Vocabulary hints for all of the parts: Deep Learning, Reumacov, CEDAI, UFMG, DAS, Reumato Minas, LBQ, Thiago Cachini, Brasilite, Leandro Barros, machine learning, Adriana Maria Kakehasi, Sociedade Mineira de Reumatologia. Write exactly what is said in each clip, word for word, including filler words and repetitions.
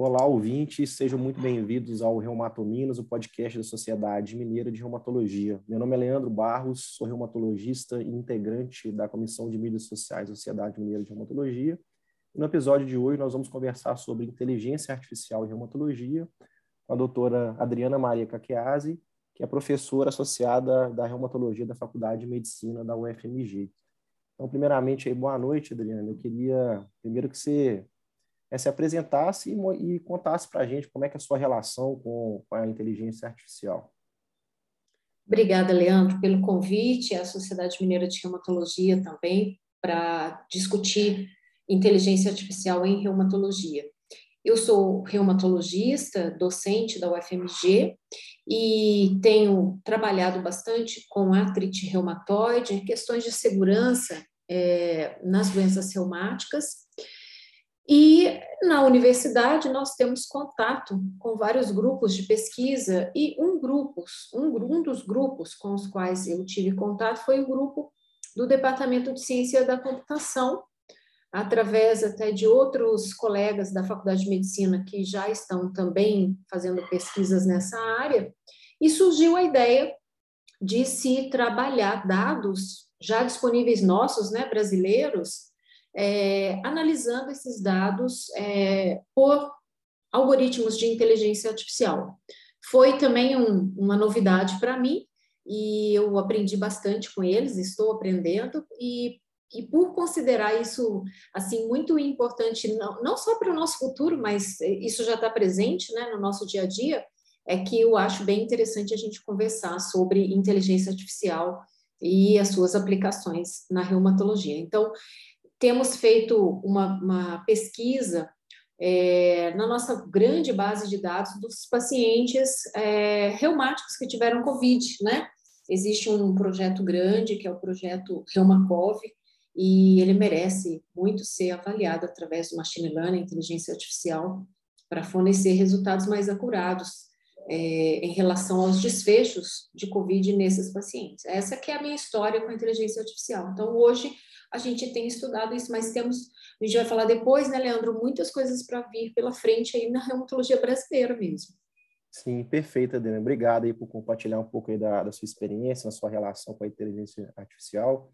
Olá, ouvintes, sejam muito bem-vindos ao Reumato Minas, o podcast da Sociedade Mineira de Reumatologia. Meu nome é Leandro Barros, sou reumatologista e integrante da Comissão de Mídias Sociais da Sociedade Mineira de Reumatologia. E no episódio de hoje nós vamos conversar sobre inteligência artificial e reumatologia com a doutora Adriana Maria Kakehasi, que é professora associada da reumatologia da Faculdade de Medicina da U F M G. Então, primeiramente, aí, boa noite, Adriana. Eu queria, primeiro, que você é, se apresentasse e, e contasse para a gente como é que é a sua relação com, com a inteligência artificial. Obrigada, Leandro, pelo convite à Sociedade Mineira de Reumatologia também para discutir inteligência artificial em reumatologia. Eu sou reumatologista, docente da U F M G e tenho trabalhado bastante com artrite reumatoide, questões de segurança é, nas doenças reumáticas. E na universidade nós temos contato com vários grupos de pesquisa e um, grupos, um, um dos grupos com os quais eu tive contato foi o grupo do Departamento de Ciência da Computação, através até de outros colegas da Faculdade de Medicina que já estão também fazendo pesquisas nessa área, e surgiu a ideia de se trabalhar dados já disponíveis nossos, né, brasileiros, é, analisando esses dados é, por algoritmos de inteligência artificial. Foi também um, uma novidade para mim, e eu aprendi bastante com eles, estou aprendendo, e E por considerar isso assim muito importante, não, não só para o nosso futuro, mas isso já está presente, né, no nosso dia a dia, é que eu acho bem interessante a gente conversar sobre inteligência artificial e as suas aplicações na reumatologia. Então, temos feito uma, uma pesquisa é, na nossa grande base de dados dos pacientes é, reumáticos que tiveram COVID, né? Existe um projeto grande, que é o projeto Reumacov, e ele merece muito ser avaliado através do machine learning, inteligência artificial, para fornecer resultados mais acurados é, em relação aos desfechos de COVID nesses pacientes. Essa que é a minha história com a inteligência artificial. Então, hoje, a gente tem estudado isso, mas temos, a gente vai falar depois, né, Leandro, muitas coisas para vir pela frente aí na reumatologia brasileira mesmo. Sim, perfeito, Adriana. Obrigado aí por compartilhar um pouco aí da, da sua experiência, da sua relação com a inteligência artificial.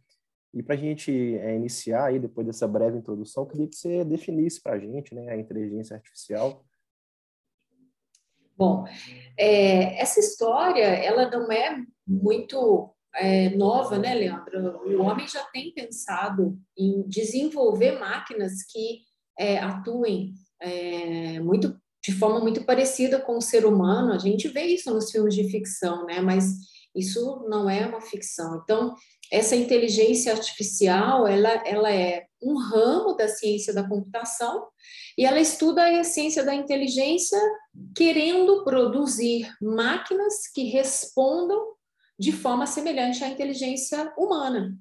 E para a gente é, iniciar aí, depois dessa breve introdução, eu queria que você definisse para a gente, né, a inteligência artificial. Bom, é, essa história, ela não é muito é, nova, né, Leandro? O homem já tem pensado em desenvolver máquinas que é, atuem é, muito, de forma muito parecida com o ser humano. A gente vê isso nos filmes de ficção, né? Mas isso não é uma ficção. Então, essa inteligência artificial, ela, ela é um ramo da ciência da computação e ela estuda a essência da inteligência querendo produzir máquinas que respondam de forma semelhante à inteligência humana.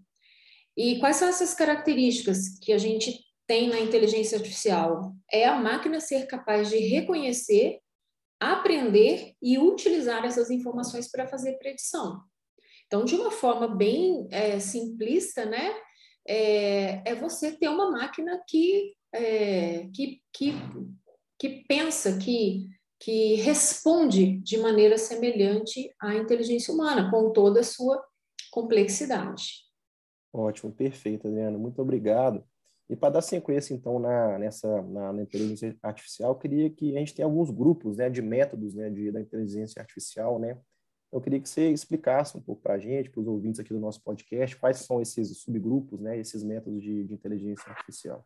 E quais são essas características que a gente tem na inteligência artificial? É a máquina ser capaz de reconhecer, aprender e utilizar essas informações para fazer predição. Então, de uma forma bem é, simplista, né, é, é você ter uma máquina que, é, que, que, que pensa, que, que responde de maneira semelhante à inteligência humana, com toda a sua complexidade. Ótimo, perfeito, Adriana, muito obrigado. E para dar sequência, então, na, nessa, na, na inteligência artificial, eu queria que a gente tenha alguns grupos, né, de métodos, né, de, da inteligência artificial, né? Eu queria que você explicasse um pouco para a gente, para os ouvintes aqui do nosso podcast, quais são esses subgrupos, né, esses métodos de, de inteligência artificial.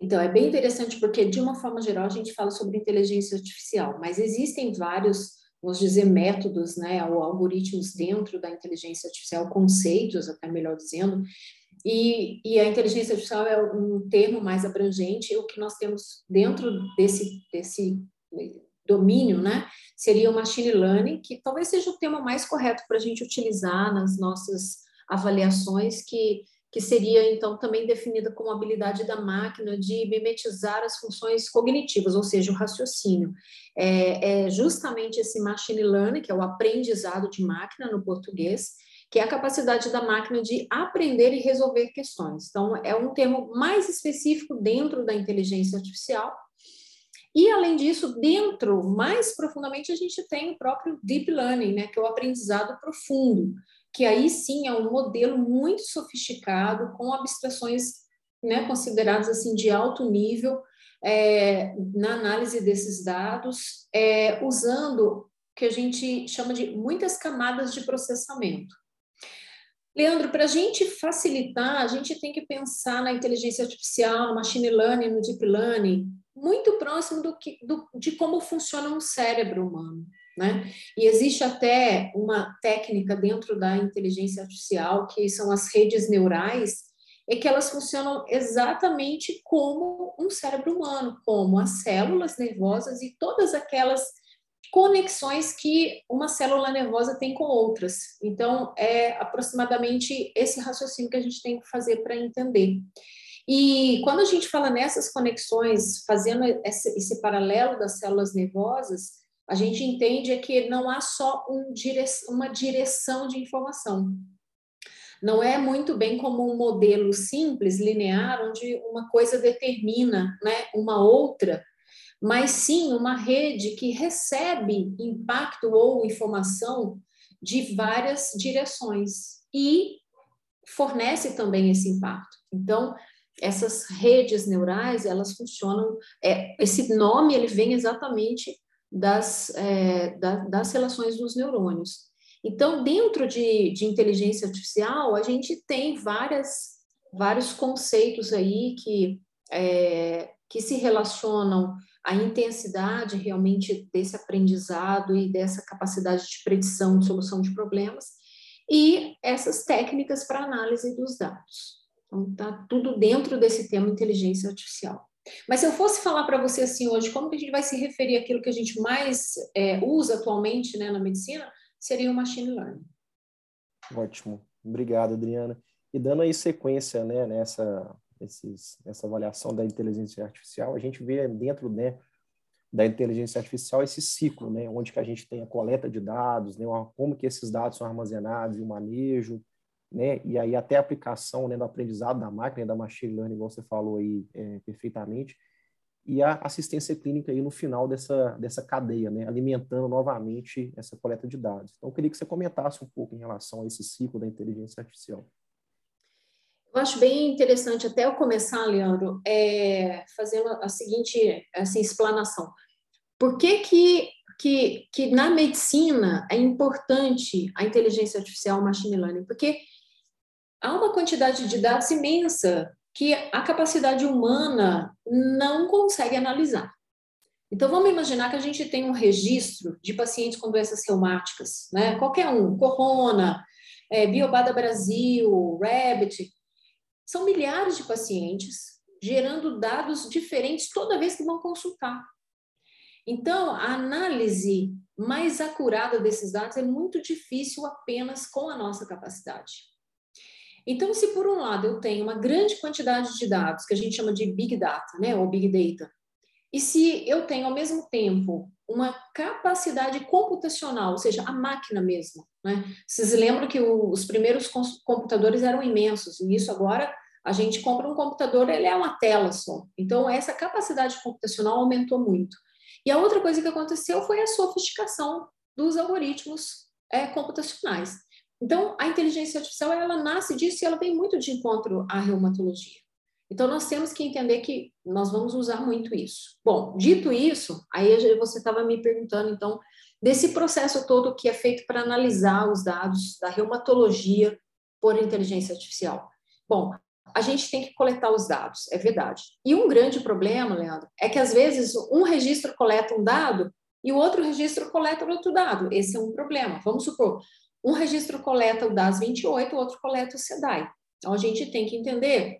Então, é bem interessante porque, de uma forma geral, a gente fala sobre inteligência artificial, mas existem vários, vamos dizer, métodos, né, ou algoritmos dentro da inteligência artificial, conceitos, até melhor dizendo. E, e a inteligência artificial é um termo mais abrangente. O que nós temos dentro desse, desse domínio, né, seria o machine learning, que talvez seja o termo mais correto para a gente utilizar nas nossas avaliações, que, que seria, então, também definida como a habilidade da máquina de mimetizar as funções cognitivas, ou seja, o raciocínio. É, é justamente esse machine learning, que é o aprendizado de máquina no português, que é a capacidade da máquina de aprender e resolver questões. Então, é um termo mais específico dentro da inteligência artificial. E, além disso, dentro, mais profundamente, a gente tem o próprio Deep Learning, né, que é o aprendizado profundo, que aí sim é um modelo muito sofisticado, com abstrações, né, consideradas assim, de alto nível, é, na análise desses dados, é, usando o que a gente chama de muitas camadas de processamento. Leandro, para a gente facilitar, a gente tem que pensar na inteligência artificial, no machine learning, no deep learning, muito próximo do que, do, de como funciona um cérebro humano, né? E existe até uma técnica dentro da inteligência artificial, que são as redes neurais, é que elas funcionam exatamente como um cérebro humano, como as células nervosas e todas aquelas conexões que uma célula nervosa tem com outras. Então, é aproximadamente esse raciocínio que a gente tem que fazer para entender. E quando a gente fala nessas conexões, fazendo esse paralelo das células nervosas, a gente entende que não há só um dire... uma direção de informação. Não é muito bem como um modelo simples, linear, onde uma coisa determina, né, uma outra, mas sim uma rede que recebe impacto ou informação de várias direções e fornece também esse impacto. Então, essas redes neurais, elas funcionam... É, esse nome, ele vem exatamente das, é, da, das relações dos neurônios. Então, dentro de, de inteligência artificial, a gente tem várias, vários conceitos aí que, é, que se relacionam à intensidade realmente desse aprendizado e dessa capacidade de predição, de solução de problemas, e essas técnicas para análise dos dados. Então, está tudo dentro desse tema inteligência artificial. Mas se eu fosse falar para você assim hoje, como que a gente vai se referir àquilo que a gente mais é, usa atualmente, né, na medicina, seria o machine learning. Ótimo. Obrigado, Adriana. E dando aí sequência, né, nessa, esses, nessa avaliação da inteligência artificial, a gente vê dentro, né, da inteligência artificial esse ciclo, né, onde que a gente tem a coleta de dados, né, como que esses dados são armazenados e o manejo, né? E aí até a aplicação, né, do aprendizado da máquina, da machine learning, igual você falou aí é, perfeitamente, e a assistência clínica aí no final dessa, dessa cadeia, né, alimentando novamente essa coleta de dados. Então, eu queria que você comentasse um pouco em relação a esse ciclo da inteligência artificial. Eu acho bem interessante, até eu começar, Leandro, é, fazendo a seguinte assim, explanação. Por que que, que que na medicina é importante a inteligência artificial, o machine learning? Porque há uma quantidade de dados imensa que a capacidade humana não consegue analisar. Então, vamos imaginar que a gente tem um registro de pacientes com doenças reumáticas, né? Qualquer um, Corona, é, Biobada Brasil, Rabbit. São milhares de pacientes gerando dados diferentes toda vez que vão consultar. Então, a análise mais acurada desses dados é muito difícil apenas com a nossa capacidade. Então, se por um lado eu tenho uma grande quantidade de dados, que a gente chama de Big Data, né, ou Big Data, e se eu tenho ao mesmo tempo uma capacidade computacional, ou seja, a máquina mesmo, né? Vocês lembram que o, os primeiros computadores eram imensos, e isso agora a gente compra um computador, ele é uma tela só. Então, essa capacidade computacional aumentou muito. E a outra coisa que aconteceu foi a sofisticação dos algoritmos é, computacionais. Então, a inteligência artificial, ela nasce disso e ela vem muito de encontro à reumatologia. Então, nós temos que entender que nós vamos usar muito isso. Bom, dito isso, aí você estava me perguntando, então, desse processo todo que é feito para analisar os dados da reumatologia por inteligência artificial. Bom, a gente tem que coletar os dados, é verdade. E um grande problema, Leandro, é que às vezes um registro coleta um dado e o outro registro coleta outro dado. Esse é um problema. Vamos supor, um registro coleta o DAS vinte e oito, o outro coleta o CEDAI. Então, a gente tem que entender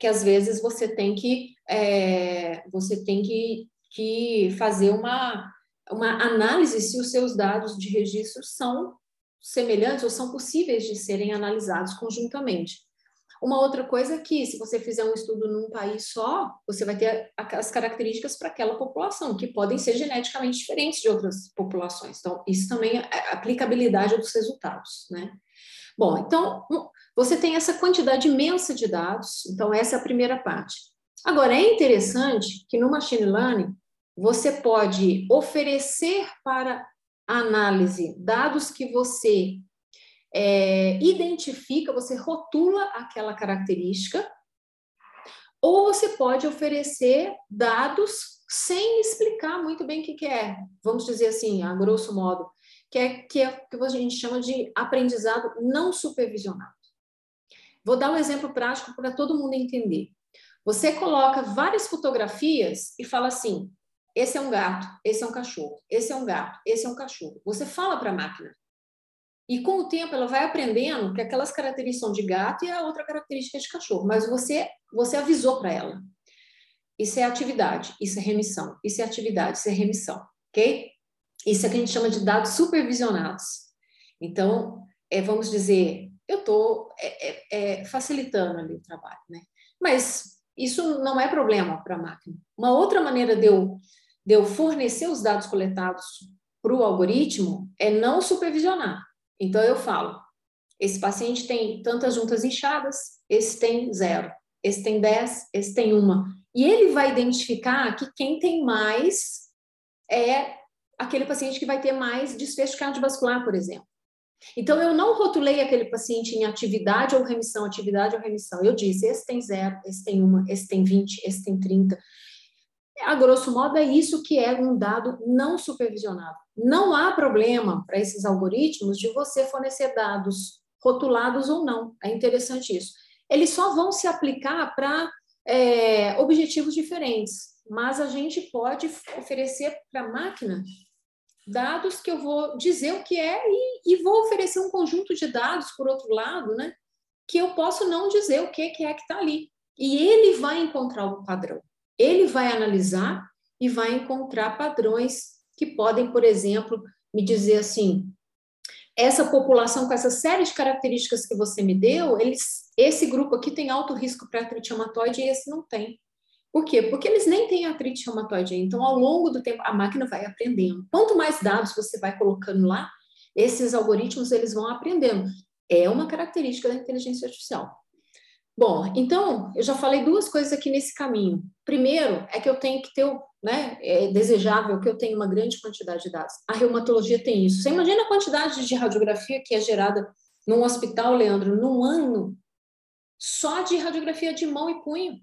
que às vezes você tem que, é, você tem que, que fazer uma, uma análise se os seus dados de registro são semelhantes ou são possíveis de serem analisados conjuntamente. Uma outra coisa é que, se você fizer um estudo num país só, você vai ter as características para aquela população, que podem ser geneticamente diferentes de outras populações. Então, isso também é a aplicabilidade dos resultados, né? Bom, então, você tem essa quantidade imensa de dados, então essa é a primeira parte. Agora, é interessante que no machine learning, você pode oferecer para análise dados que você é, identifica, você rotula aquela característica, ou você pode oferecer dados sem explicar muito bem o que, que é. Vamos dizer assim, a grosso modo, que é, que é o que a gente chama de aprendizado não supervisionado. Vou dar um exemplo prático para todo mundo entender. Você coloca várias fotografias e fala assim, esse é um gato, esse é um cachorro, esse é um gato, esse é um cachorro. Você fala para a máquina. E com o tempo ela vai aprendendo que aquelas características são de gato e a outra característica é de cachorro. Mas você, você avisou para ela. Isso é atividade, isso é remissão. Isso é atividade, isso é remissão. Ok? Isso é que a gente chama de dados supervisionados. Então, é, vamos dizer, eu estou é, é, facilitando ali o trabalho, né? Mas isso não é problema para a máquina. Uma outra maneira de eu, de eu fornecer os dados coletados para o algoritmo é não supervisionar. Então, eu falo, esse paciente tem tantas juntas inchadas, esse tem zero, esse tem dez, esse tem uma. E ele vai identificar que quem tem mais é aquele paciente que vai ter mais desfecho cardiovascular, por exemplo. Então, eu não rotulei aquele paciente em atividade ou remissão, atividade ou remissão. Eu disse, esse tem zero, esse tem uma, esse tem vinte, esse tem trinta. A grosso modo, é isso que é um dado não supervisionado. Não há problema para esses algoritmos de você fornecer dados rotulados ou não. É interessante isso. Eles só vão se aplicar para é, objetivos diferentes, mas a gente pode oferecer para a máquina dados que eu vou dizer o que é e, e vou oferecer um conjunto de dados, por outro lado, né, que eu posso não dizer o que, que é que está ali. E ele vai encontrar o padrão. Ele vai analisar e vai encontrar padrões que podem, por exemplo, me dizer assim, essa população com essa série de características que você me deu, eles, esse grupo aqui tem alto risco para artrite reumatoide e esse não tem. Por quê? Porque eles nem têm artrite reumatoide. Então, ao longo do tempo, a máquina vai aprendendo. Quanto mais dados você vai colocando lá, esses algoritmos eles vão aprendendo. É uma característica da inteligência artificial. Bom, então, eu já falei duas coisas aqui nesse caminho. Primeiro, é que eu tenho que ter, né, é desejável que eu tenha uma grande quantidade de dados. A reumatologia tem isso. Você imagina a quantidade de radiografia que é gerada num hospital, Leandro, num ano, só de radiografia de mão e punho.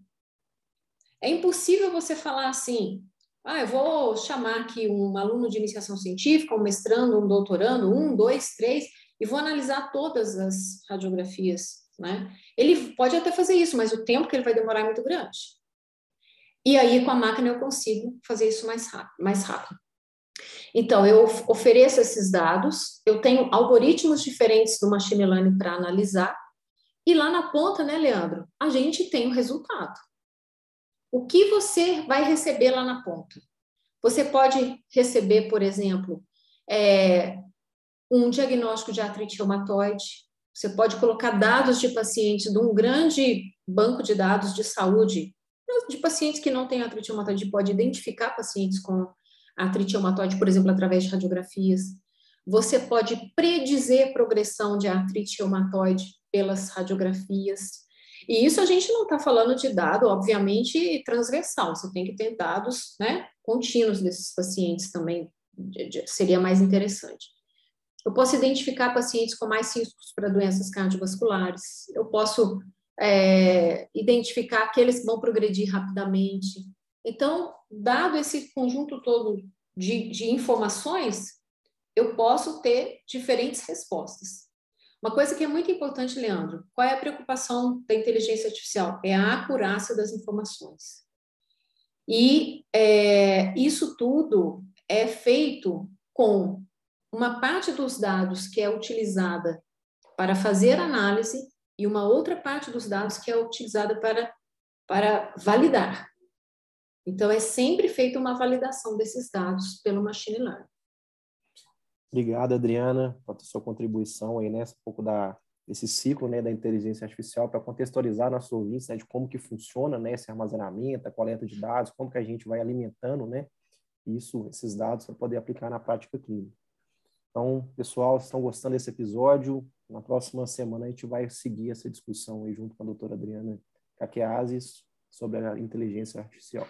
É impossível você falar assim, ah, eu vou chamar aqui um aluno de iniciação científica, um mestrando, um doutorando, um, dois, três, e vou analisar todas as radiografias. Né? Ele pode até fazer isso, mas o tempo que ele vai demorar é muito grande. E aí, com a máquina, eu consigo fazer isso mais rápido. Mais rápido. Então, eu ofereço esses dados, eu tenho algoritmos diferentes do machine learning para analisar, e lá na ponta, né, Leandro, a gente tem o resultado. O que você vai receber lá na ponta? Você pode receber, por exemplo, é, um diagnóstico de artrite reumatoide. Você pode colocar dados de pacientes de um grande banco de dados de saúde, de pacientes que não têm artrite reumatoide, pode identificar pacientes com artrite reumatoide, por exemplo, através de radiografias. Você pode predizer progressão de artrite reumatoide pelas radiografias. E isso a gente não está falando de dado, obviamente, transversal. Você tem que ter dados, né, contínuos desses pacientes também, seria mais interessante. Eu posso identificar pacientes com mais riscos para doenças cardiovasculares. Eu posso é, identificar aqueles que vão progredir rapidamente. Então, dado esse conjunto todo de, de informações, eu posso ter diferentes respostas. Uma coisa que é muito importante, Leandro, qual é a preocupação da inteligência artificial? É a acurácia das informações. E é, isso tudo é feito com uma parte dos dados que é utilizada para fazer análise e uma outra parte dos dados que é utilizada para, para validar. Então, é sempre feita uma validação desses dados pelo machine learning. Obrigado, Adriana, pela sua contribuição aí, né? Um pouco da, desse ciclo, né, da inteligência artificial, para contextualizar nosso ouvinte, né, de como que funciona, né, esse armazenamento, a coleta de dados, como que a gente vai alimentando, né, isso, esses dados para poder aplicar na prática clínica. Então, pessoal, se estão gostando desse episódio, na próxima semana a gente vai seguir essa discussão aí junto com a doutora Adriana Kakehasi sobre a inteligência artificial.